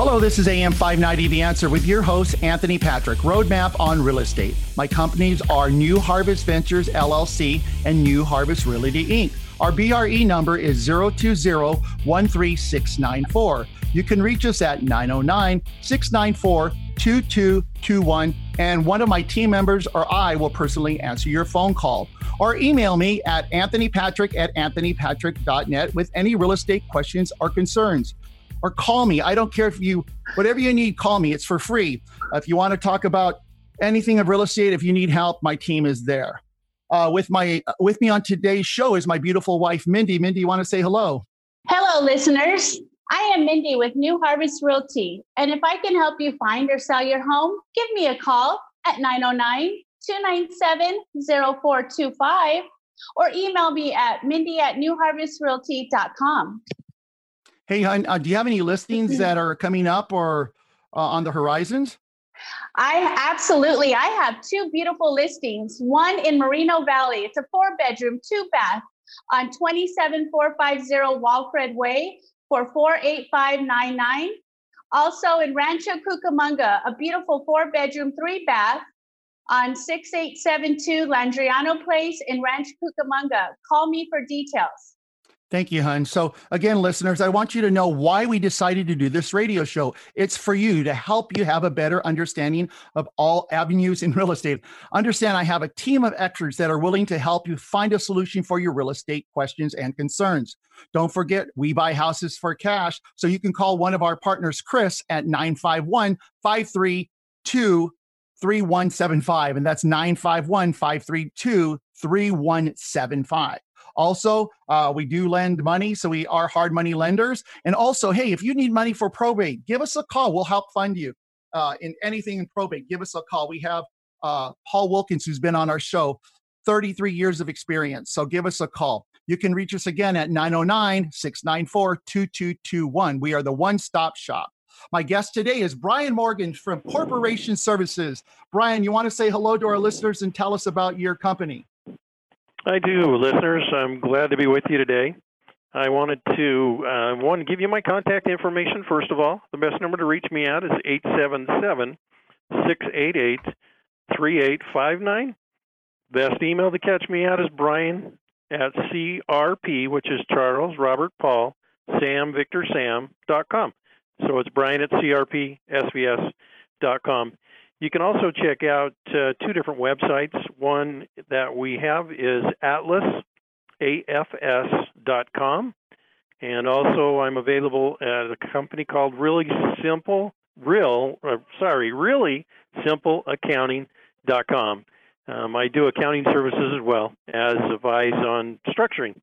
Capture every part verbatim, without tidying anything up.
Hello, this is A M five ninety The Answer with your host, Anthony Patrick, Roadmap on Real Estate. My companies are New Harvest Ventures, L L C, and New Harvest Realty, Incorporated. Our B R E number is zero two zero one three six nine four. You can reach us at nine zero nine six nine four two two two one, and one of my team members or I will personally answer your phone call. Or email me at anthonypatrick at anthonypatrick dot net with any real estate questions or concerns. Or call me. I don't care if you, whatever you need, call me. It's for free. If you want to talk about anything of real estate, if you need help, my team is there. Uh, with my with me on today's show is my beautiful wife, Mindy. Mindy, you want to say hello? Hello, listeners. I am Mindy with New Harvest Realty. And if I can help you find or sell your home, give me a call at nine zero nine two nine seven zero four two five or email me at mindy at newharvestrealty.com. Hey, hon, uh, do you have any listings that are coming up or uh, on the horizons? I absolutely. I have two beautiful listings. One in Moreno Valley. It's a four-bedroom, two-bath on two seven four five zero Walfred Way for four eight five nine nine. Also in Rancho Cucamonga, a beautiful four-bedroom, three-bath on six eight seven two Landriano Place in Rancho Cucamonga. Call me for details. Thank you, hon. So again, listeners, I want you to know why we decided to do this radio show. It's for you, to help you have a better understanding of all avenues in real estate. Understand, I have a team of experts that are willing to help you find a solution for your real estate questions and concerns. Don't forget, we buy houses for cash. So you can call one of our partners, Chris, at nine five one five three two three one seven five. And that's nine five one five three two three one seven five. Also, uh, we do lend money, so we are hard money lenders. And also, hey, if you need money for probate, give us a call. We'll help fund you uh, in anything in probate. Give us a call. We have uh, Paul Wilkins, who's been on our show, thirty-three years of experience. So give us a call. You can reach us again at nine zero nine six nine four two two two one. We are the one-stop shop. My guest today is Bryan Morgan from Corporation Services. Bryan, you want to say hello to our listeners and tell us about your company? I do, listeners. I'm glad to be with you today. I wanted to, uh, one, give you my contact information, first of all. The best number to reach me at is eight seven seven six eight eight three eight five nine. Best email to catch me at is Bryan at C R P, which is Charles, Robert, Paul, Sam, Victor, Sam, dot com. So it's Bryan at C R P S V S dot com. You can also check out uh, two different websites. One that we have is atlas a f s dot com. And also I'm available at a company called Really Simple, Real, uh, sorry, Really Simple Accounting dot com. Um, I do accounting services as well as advice on structuring.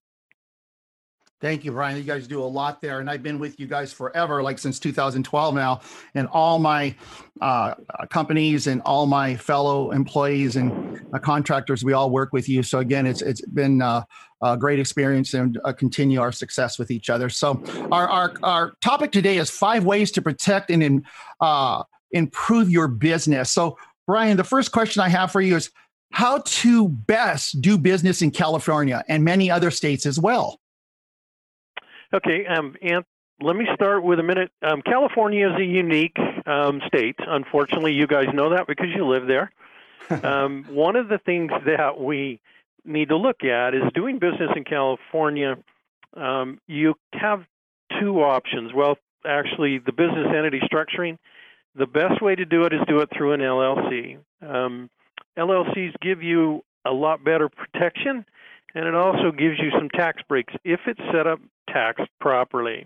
Thank you, Bryan. You guys do a lot there. And I've been with you guys forever, like since two thousand twelve now. And all my uh, companies and all my fellow employees and uh, contractors, we all work with you. So again, it's it's been uh, a great experience, and uh, continue our success with each other. So our our, our topic today is five ways to protect and in, uh, improve your business. So Bryan, the first question I have for you is how to best do business in California and many other states as well. Okay, um, and let me start with a minute. Um, California is a unique um, state. Unfortunately, you guys know that because you live there. Um, one of the things that we need to look at is doing business in California. Um, you have two options. Well, actually, the business entity structuring, the best way to do it is do it through an L L C. Um, L L Cs give you a lot better protection, and it also gives you some tax breaks if it's set up taxed properly.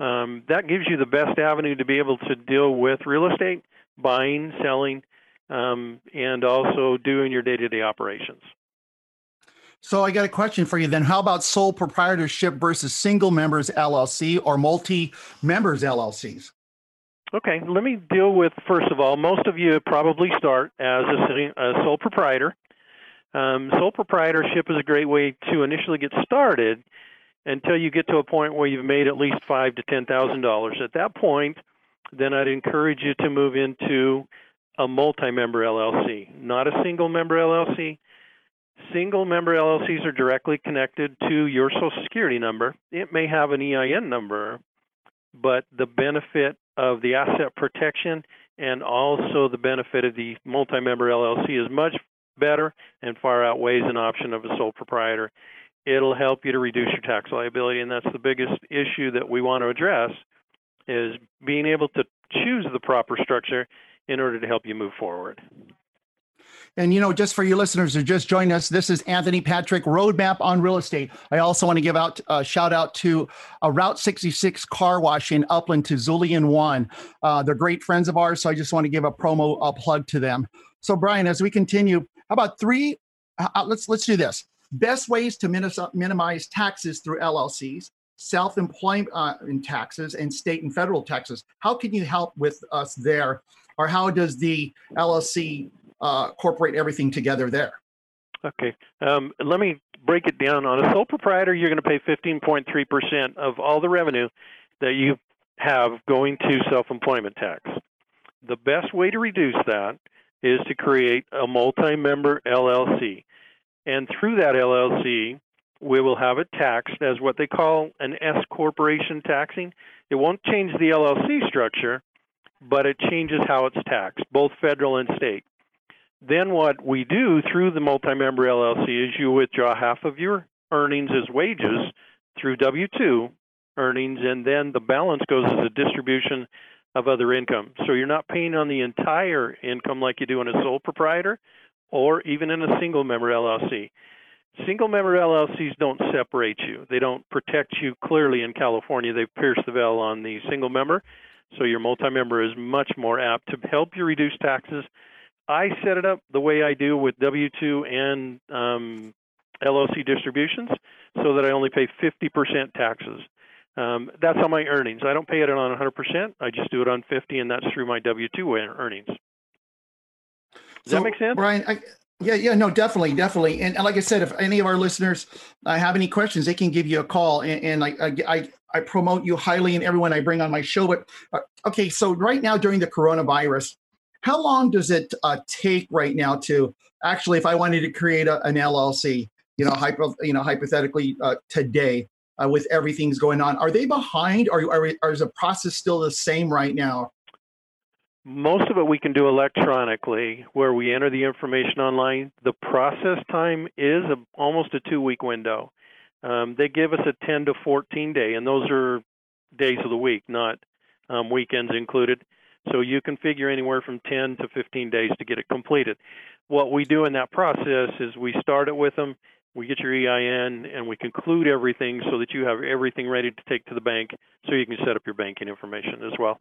Um, that gives you the best avenue to be able to deal with real estate, buying, selling, um, and also doing your day-to-day operations. So I got a question for you then. How about sole proprietorship versus single members L L C or multi-members L L Cs? Okay, let me deal with, first of all, most of you probably start as a, a sole proprietor. Um, sole proprietorship is a great way to initially get started until you get to a point where you've made at least five to ten thousand dollars. At that point, then I'd encourage you to move into a multi-member L L C, not a single-member L L C. Single-member L L Cs are directly connected to your Social Security number. It may have an E I N number, but the benefit of the asset protection and also the benefit of the multi-member L L C is much better and far outweighs an option of a sole proprietor. It'll help you to reduce your tax liability, and that's the biggest issue that we want to address, is being able to choose the proper structure in order to help you move forward. And, you know, just for you listeners who just joined us, this is Anthony Patrick, Roadmap on Real Estate. I also want to give out a shout out to a Route sixty-six Car Wash in Upland, to Zulian One. Uh, they're great friends of ours, so I just want to give a promo a plug to them. So, Bryan, as we continue, how about three? Uh, let's let's do this. Best ways to minimize taxes through L L Cs, self-employment uh, in taxes, and state and federal taxes. How can you help with us there, or how does the L L C Uh, incorporate everything together there? Okay. Um, let me break it down. On a sole proprietor, you're going to pay fifteen point three percent of all the revenue that you have going to self-employment tax. The best way to reduce that is to create a multi-member L L C. And through that L L C, we will have it taxed as what they call an S-corporation taxing. It won't change the L L C structure, but it changes how it's taxed, both federal and state. Then what we do through the multi-member L L C is you withdraw half of your earnings as wages through W two earnings, and then the balance goes as a distribution of other income. So you're not paying on the entire income like you do in a sole proprietor or even in a single-member L L C. Single-member L L Cs don't separate you. They don't protect you clearly in California. They pierce the veil on the single-member, so your multi-member is much more apt to help you reduce taxes. I set it up the way I do with W two and um, L L C distributions so that I only pay fifty percent taxes. Um, that's on my earnings. I don't pay it on one hundred percent. I just do it on fifty, and that's through my W two earnings. Does so, that make sense? Bryan, I, yeah, yeah, no, definitely, definitely. And, and like I said, if any of our listeners uh, have any questions, they can give you a call, and, and I, I, I I promote you highly and everyone I bring on my show. But uh, okay, so right now during the coronavirus, how long does it uh, take right now to actually, if I wanted to create a, an L L C, you know, hypo, you know, hypothetically uh, today uh, with everything's going on, are they behind, or, or, or is the process still the same right now? Most of it we can do electronically, where we enter the information online. The process time is a, almost a two-week window. Um, they give us a ten to fourteen day, and those are days of the week, not um, weekends included. So you can figure anywhere from ten to fifteen days to get it completed. What we do in that process is we start it with them, we get your E I N, and we conclude everything so that you have everything ready to take to the bank so you can set up your banking information as well.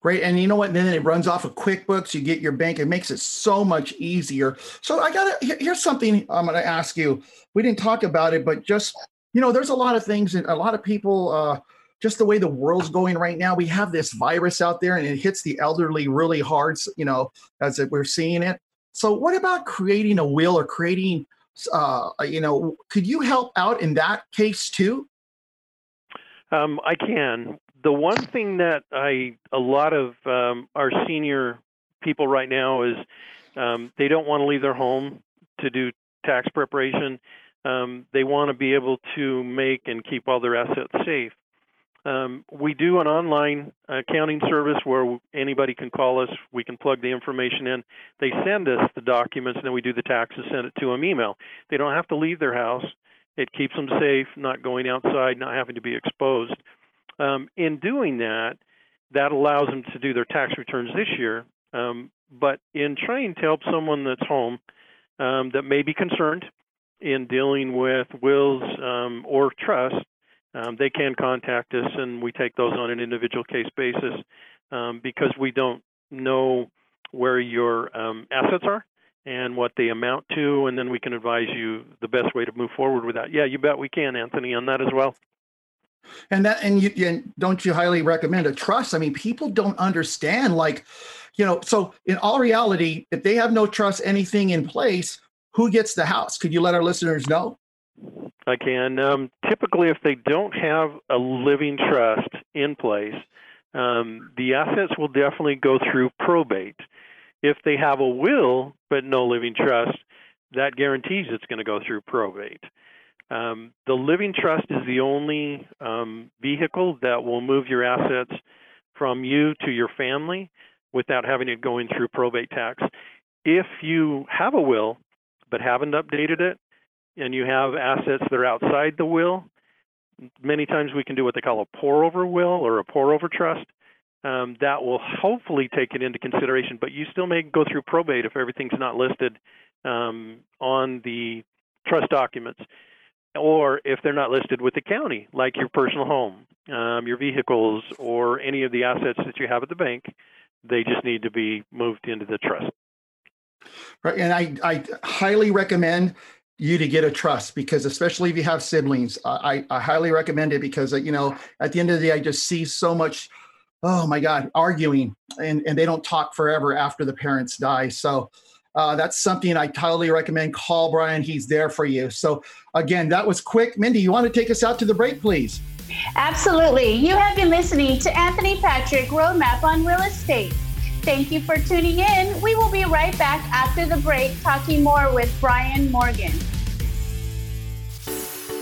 Great. And you know what? Then it runs off of QuickBooks. You get your bank. It makes it so much easier. So I got to, here's something I'm going to ask you. We didn't talk about it, but just, you know, there's a lot of things and a lot of people, uh, just the way the world's going right now, we have this virus out there and it hits the elderly really hard, you know, as we're seeing it. So what about creating a will or creating, uh, you know, could you help out in that case too? Um, I can. The one thing that I, a lot of um, our senior people right now is um, they don't want to leave their home to do tax preparation. Um, they want to be able to make and keep all their assets safe. Um, we do an online accounting service where anybody can call us. We can plug the information in. They send us the documents, and then we do the taxes, send it to them email. They don't have to leave their house. It keeps them safe, not going outside, not having to be exposed. Um, in doing that, that allows them to do their tax returns this year. Um, but in trying to help someone that's home um, that may be concerned in dealing with wills um, or trusts, Um, they can contact us, and we take those on an individual case basis um, because we don't know where your um, assets are and what they amount to, and then we can advise you the best way to move forward with that. Yeah, you bet we can, Anthony, on that as well. And that, and you, and don't you highly recommend a trust? I mean, people don't understand, like, you know, so in all reality, if they have no trust, anything in place, who gets the house? Could you let our listeners know? I can. Um, typically, if they don't have a living trust in place, um, the assets will definitely go through probate. If they have a will but no living trust, that guarantees it's going to go through probate. Um, the living trust is the only um, vehicle that will move your assets from you to your family without having it going through probate tax. If you have a will but haven't updated it and you have assets that are outside the will, many times we can do what they call a pour-over will or a pour-over trust. Um, that will hopefully take it into consideration, but you still may go through probate if everything's not listed um, on the trust documents, or if they're not listed with the county, like your personal home, um, your vehicles, or any of the assets that you have at the bank. They just need to be moved into the trust. Right, and I, I highly recommend you to get a trust, because especially if you have siblings, I, I highly recommend it, because, you know, at the end of the day, I just see so much, oh my God, arguing, and, and they don't talk forever after the parents die. So uh, that's something I totally recommend. Call Bryan. He's there for you. So again, that was quick. Mindy, you want to take us out to the break, please? Absolutely. You have been listening to Anthony Patrick, Roadmap on Real Estate. Thank you for tuning in. We will be right back after the break talking more with Bryan Morgan.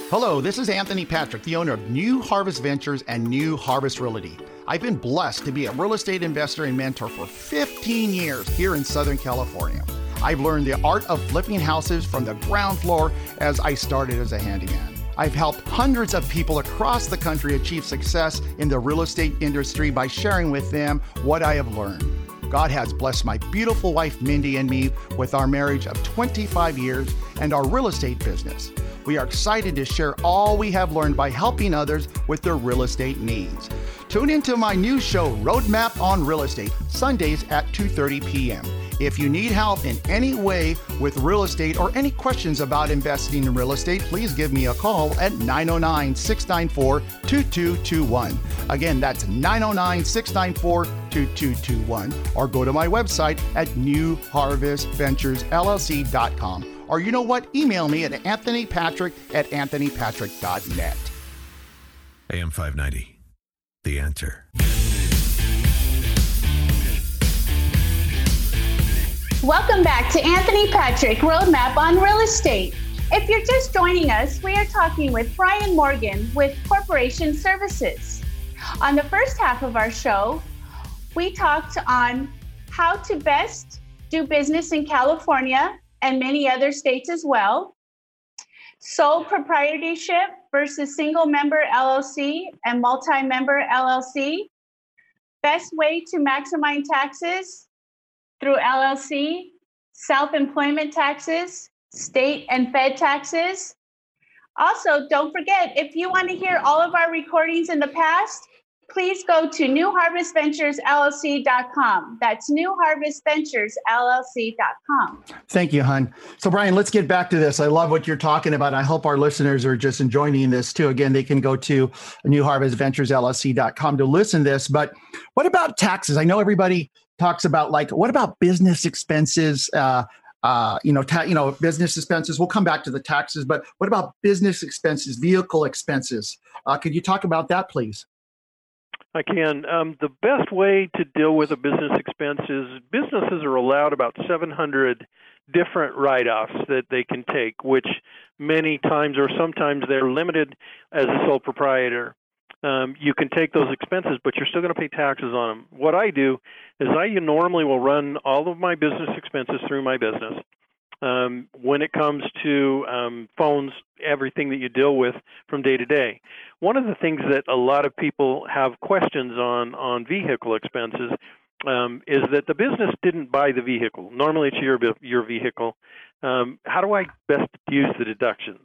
Hello, this is Anthony Patrick, the owner of New Harvest Ventures and New Harvest Realty. I've been blessed to be a real estate investor and mentor for fifteen years here in Southern California. I've learned the art of flipping houses from the ground floor as I started as a handyman. I've helped hundreds of people across the country achieve success in the real estate industry by sharing with them what I have learned. God has blessed my beautiful wife, Mindy, and me with our marriage of twenty-five years and our real estate business. We are excited to share all we have learned by helping others with their real estate needs. Tune into my new show, Road Map on Real Estate, Sundays at two thirty p.m. If you need help in any way with real estate or any questions about investing in real estate, please give me a call at nine oh nine, six nine four, two two two one. Again, that's nine oh nine, six nine four, two two two one. Or go to my website at new harvest ventures l l c dot com. Or you know what? Email me at anthonypatrick at anthonypatrick dot net. A M five ninety, The Answer. Welcome back to Anthony Patrick, Roadmap on Real Estate. If you're just joining us, we are talking with Bryan Morgan with Corporation Services. On the first half of our show, we talked on how to best do business in California and many other states as well, sole proprietorship versus single member L L C and multi-member L L C, best way to maximize taxes through L L C, self-employment taxes, state and fed taxes. Also, don't forget, if you want to hear all of our recordings in the past, please go to new harvest ventures l l c dot com. That's new harvest ventures l l c dot com. Thank you, hon. So, Bryan, let's get back to this. I love what you're talking about. I hope our listeners are just enjoying this, too. Again, they can go to new harvest ventures l l c dot com to listen to this. But what about taxes? I know everybody talks about, like, what about business expenses? Uh, uh, you know, ta- you know, business expenses. We'll come back to the taxes. But what about business expenses, vehicle expenses? Uh, could you talk about that, please? I can. Um, the best way to deal with a business expense is businesses are allowed about seven hundred different write-offs that they can take, which many times or sometimes they're limited as a sole proprietor. Um, you can take those expenses, but you're still going to pay taxes on them. What I do is I normally will run all of my business expenses through my business. Um, when it comes to um, phones, everything that you deal with from day to day. One of the things that a lot of people have questions on on vehicle expenses um, is that the business didn't buy the vehicle. Normally it's your, your vehicle. Um, how do I best use the deductions?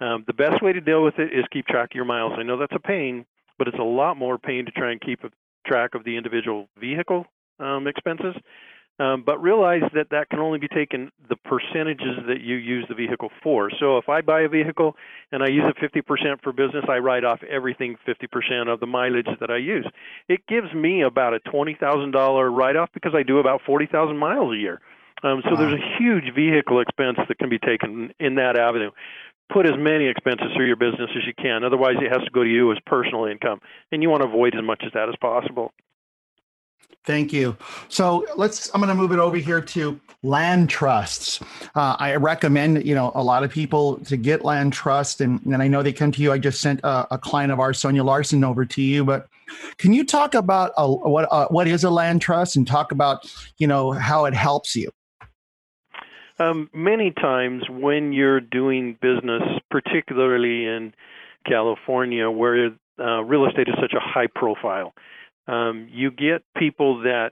Um, the best way to deal with it is keep track of your miles. I know that's a pain, but it's a lot more pain to try and keep track of the individual vehicle um, expenses. Um, but realize that that can only be taken the percentages that you use the vehicle for. So if I buy a vehicle and I use it fifty percent for business, I write off everything fifty percent of the mileage that I use. It gives me about a twenty thousand dollars write-off because I do about forty thousand miles a year. Um, so wow. There's a huge vehicle expense that can be taken in that avenue. Put as many expenses through your business as you can. Otherwise, it has to go to you as personal income, and you want to avoid as much of that as possible. Thank you. So let's, I'm going to move it over here to land trusts. Uh, I recommend, you know, a lot of people to get land trusts, and, and I know they come to you. I just sent a, a client of ours, Sonia Larson, over to you, but Can you talk about a, what uh, what is a land trust and talk about, you know, how it helps you? Um, many times when you're doing business, particularly in California, where uh, real estate is such a high profile, um, you get people that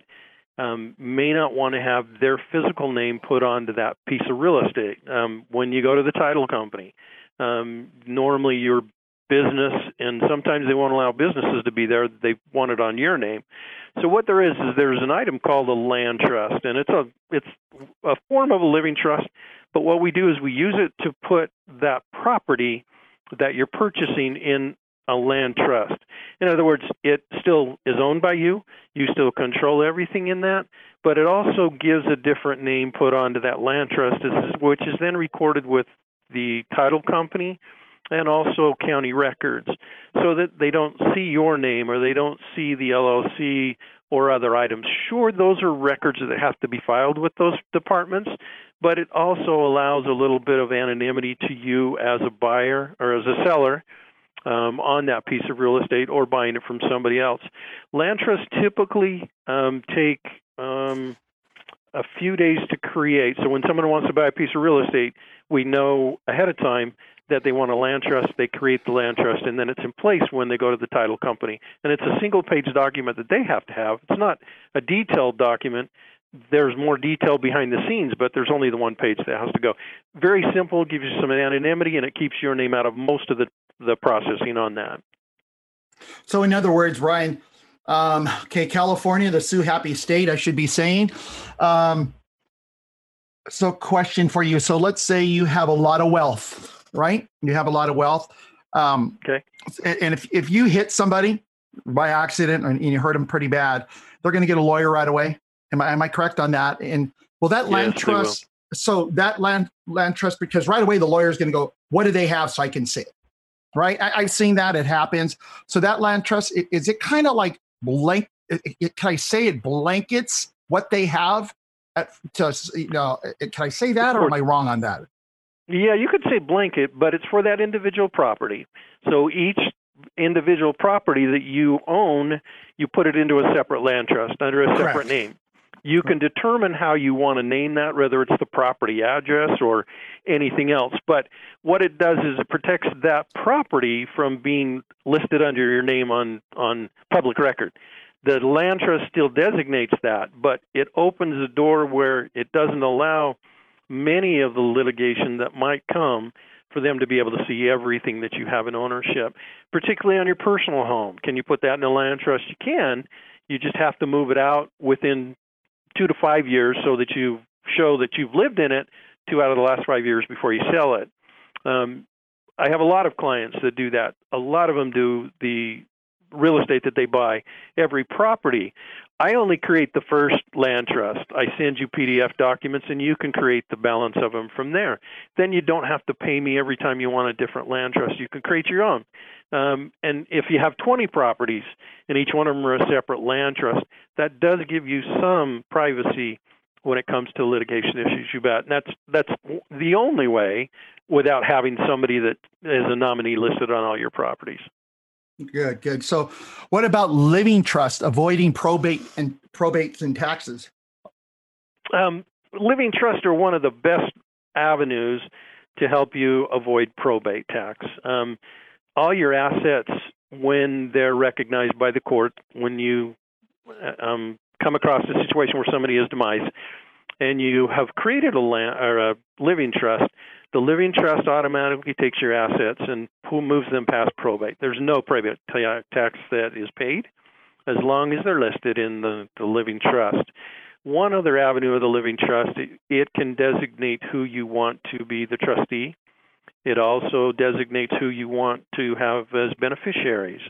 um, may not want to have their physical name put onto that piece of real estate. Um, when you go to the title company, um, normally your business, and sometimes they won't allow businesses to be there, they want it on your name. So what there is, is there's an item called a land trust, and it's a it's a form of a living trust, but what we do is we use it to put that property that you're purchasing in a land trust. In other words, it still is owned by you, you still control everything in that, but it also gives a different name put onto that land trust, which is then recorded with the title company and also county records, so that they don't see your name or they don't see the L L C or other items. Sure, those are records that have to be filed with those departments, but it also allows a little bit of anonymity to you as a buyer or as a seller um, on that piece of real estate or buying it from somebody else. Land trusts typically um, take um, a few days to create. So when someone wants to buy a piece of real estate, we know ahead of time that they want a land trust, they create the land trust, and then it's in place when they go to the title company. And it's a single-page document that they have to have. It's not a detailed document. There's more detail behind the scenes, but there's only the one page that has to go. Very simple, gives you some anonymity, and it keeps your name out of most of the, the processing on that. So in other words, Bryan, um, okay, California, the Sue Happy State, I should be saying. Um, so question for you. So let's say you have a lot of wealth. Right? You have a lot of wealth. Um, okay. And if, if you hit somebody by accident and you hurt them pretty bad, they're going to get a lawyer right away. Am I, am I correct on that? And well, that land yes, trust, so that land, land trust, because right away the lawyer is going to go, what do they have so I can see it? Right? I, I've seen that. It happens. So that land trust, is it kind of like blank? It, it, can I say it blankets what they have? At, to, you know, it, can I say that or am I wrong on that? Yeah, you could say blanket, but it's for that individual property. So each individual property that you own, you put it into a separate land trust under a separate Correct. name. You can determine how you want to name that, whether it's the property address or anything else. But what it does is it protects that property from being listed under your name on, on public record. The land trust still designates that, but it opens the door where it doesn't allow many of the litigation that might come for them to be able to see everything that you have in ownership, particularly on your personal home. Can you put that in a land trust? You can. You just have to move it out within two to five years so that you show that you've lived in it two out of the last five years before you sell it. Um, I have a lot of clients that do that. A lot of them do the real estate that they buy, every property. I only create the first land trust. I send you P D F documents and you can create the balance of them from there. Then you don't have to pay me every time you want a different land trust. You can create your own. Um, and if you have twenty properties and each one of them are a separate land trust, that does give you some privacy when it comes to litigation issues, you bet. And that's, that's the only way without having somebody that is a nominee listed on all your properties. Good, good. So what about living trust, avoiding probate and probates and taxes? Um, living trusts are one of the best avenues to help you avoid probate tax. Um, all your assets, when they're recognized by the court, when you um, come across a situation where somebody is demised and you have created a, land, or a living trust, the living trust automatically takes your assets and moves them past probate. There's no probate tax that is paid as long as they're listed in the, the living trust. One other avenue of the living trust, it, it can designate who you want to be the trustee. It also designates who you want to have as beneficiaries,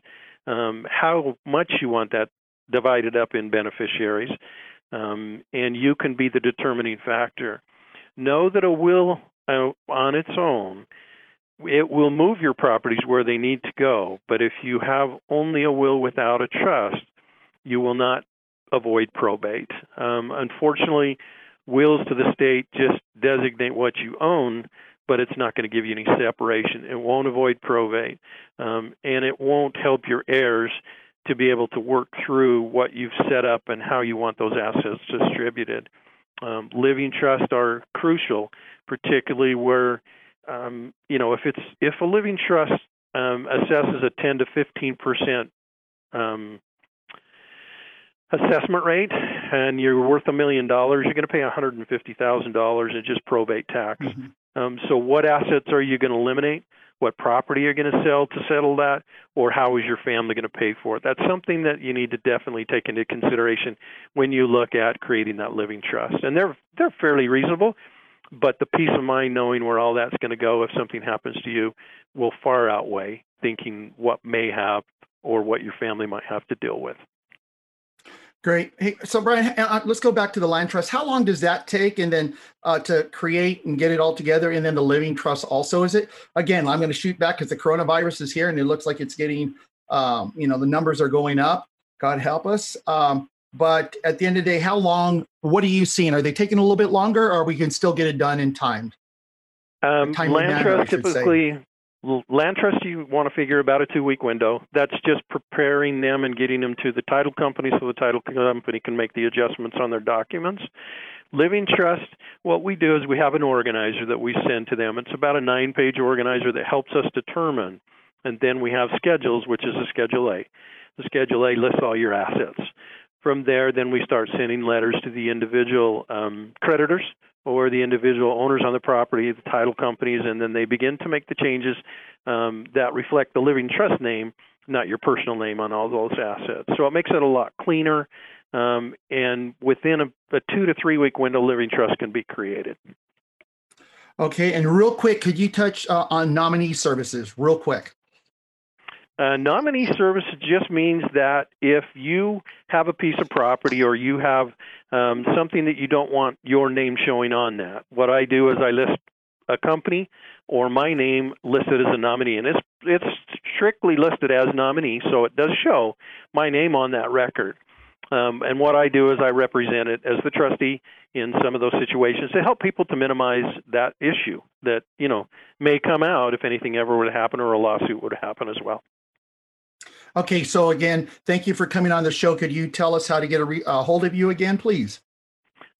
um, how much you want that divided up in beneficiaries, um, and you can be the determining factor. Know that a will Uh, on its own, it will move your properties where they need to go. But if you have only a will without a trust, you will not avoid probate. Um, unfortunately, wills to the state just designate what you own, but it's not going to give you any separation. It won't avoid probate, um, and it won't help your heirs to be able to work through what you've set up and how you want those assets distributed. Um, living trusts are crucial, particularly where, um, you know, if it's if a living trust um, assesses a ten to fifteen percent um, assessment rate, and you're worth a million dollars, you're going to pay one hundred fifty thousand dollars in just probate tax. Mm-hmm. Um, so, what assets are you going to eliminate? What property you're going to sell to settle that, or how is your family going to pay for it? That's something that you need to definitely take into consideration when you look at creating that living trust. And they're they're fairly reasonable, but the peace of mind knowing where all that's going to go if something happens to you will far outweigh thinking what may have or what your family might have to deal with. Great. Hey, so Bryan, let's go back to the land trust. How long does that take, and then uh, to create and get it all together, and then the living trust also? Is it again? I'm going to shoot back because the coronavirus is here, and it looks like it's getting. Um, you know, the numbers are going up. God help us. Um, but at the end of the day, how long? What are you seeing? Are they taking a little bit longer, or we can still get it done in time? Um, land trust typically. Land trust, you want to figure about a two-week window. That's just preparing them and getting them to the title company so the title company can make the adjustments on their documents. Living trust, what we do is we have an organizer that we send to them. It's about a nine-page organizer that helps us determine. And then we have schedules, which is a Schedule A. The Schedule A lists all your assets. From there, then we start sending letters to the individual um, creditors or the individual owners on the property, the title companies, and then they begin to make the changes um, that reflect the living trust name, not your personal name on all those assets. So it makes it a lot cleaner, um, and within a, a two to three week window, living trust can be created. Okay, and real quick, could you touch uh, on nominee services real quick? Uh, nominee service just means that if you have a piece of property or you have um, something that you don't want your name showing on that, what I do is I list a company or my name listed as a nominee, and it's it's strictly listed as nominee, so it does show my name on that record. Um, and what I do is I represent it as the trustee in some of those situations to help people to minimize that issue that, you know, may come out if anything ever would happen or a lawsuit would happen as well. Okay, so again, thank you for coming on the show. Could you tell us how to get a, re- a hold of you again, please?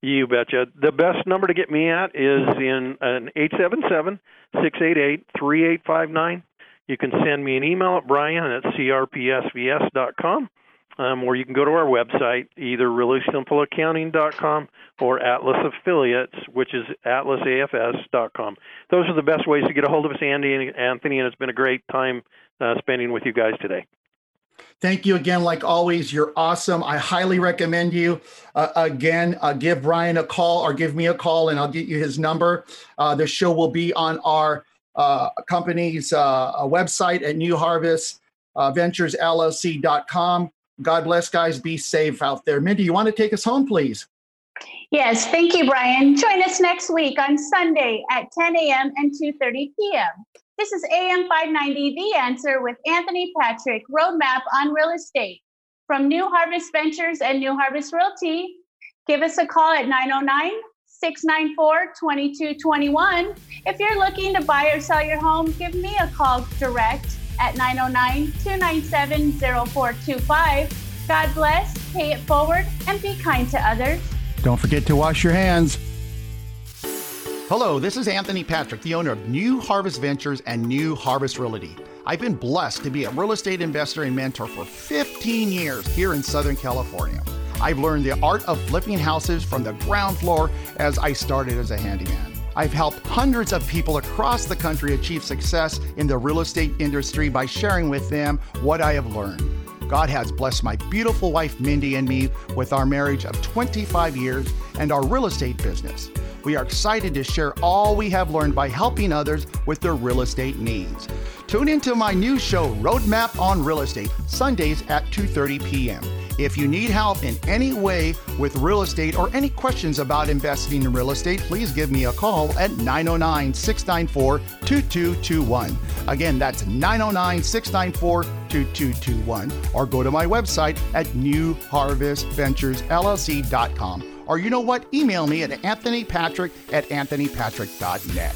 You betcha. The best number to get me at is in an eight seven seven, six eight eight, three eight five nine. You can send me an email at bryan at c r p s v s dot com, um, or you can go to our website, either really simple accounting dot com or Atlas Affiliates, which is atlas a f s dot com. Those are the best ways to get a hold of us, Andy and Anthony, and it's been a great time uh, spending with you guys today. Thank you again. Like always, you're awesome. I highly recommend you. Uh, again, uh, give Bryan a call or give me a call, and I'll get you his number. Uh, the show will be on our uh, company's uh, website at New Harvest uh, Ventures L L C dot com. God bless, guys. Be safe out there. Mindy, you want to take us home, please? Yes. Thank you, Bryan. Join us next week on Sunday at ten a.m. and two thirty p.m. This is A M five ninety, The Answer with Anthony Patrick, Roadmap on Real Estate. From New Harvest Ventures and New Harvest Realty, give us a call at nine oh nine, six nine four, two two two one. If you're looking to buy or sell your home, give me a call direct at nine oh nine, two nine seven, oh four two five. God bless, pay it forward, and be kind to others. Don't forget to wash your hands. Hello, this is Anthony Patrick, the owner of New Harvest Ventures and New Harvest Realty. I've been blessed to be a real estate investor and mentor for fifteen years here in Southern California. I've learned the art of flipping houses from the ground floor as I started as a handyman. I've helped hundreds of people across the country achieve success in the real estate industry by sharing with them what I have learned. God has blessed my beautiful wife, Mindy, and me with our marriage of twenty-five years and our real estate business. We are excited to share all we have learned by helping others with their real estate needs. Tune into my new show, Road Map on Real Estate, Sundays at two thirty p.m. If you need help in any way with real estate or any questions about investing in real estate, please give me a call at nine oh nine, six nine four, two two two one. Again, that's nine oh nine, six nine four, two two two one. Or go to my website at new harvest ventures l l c dot com. Or you know what? Email me at anthony patrick at anthony patrick dot net.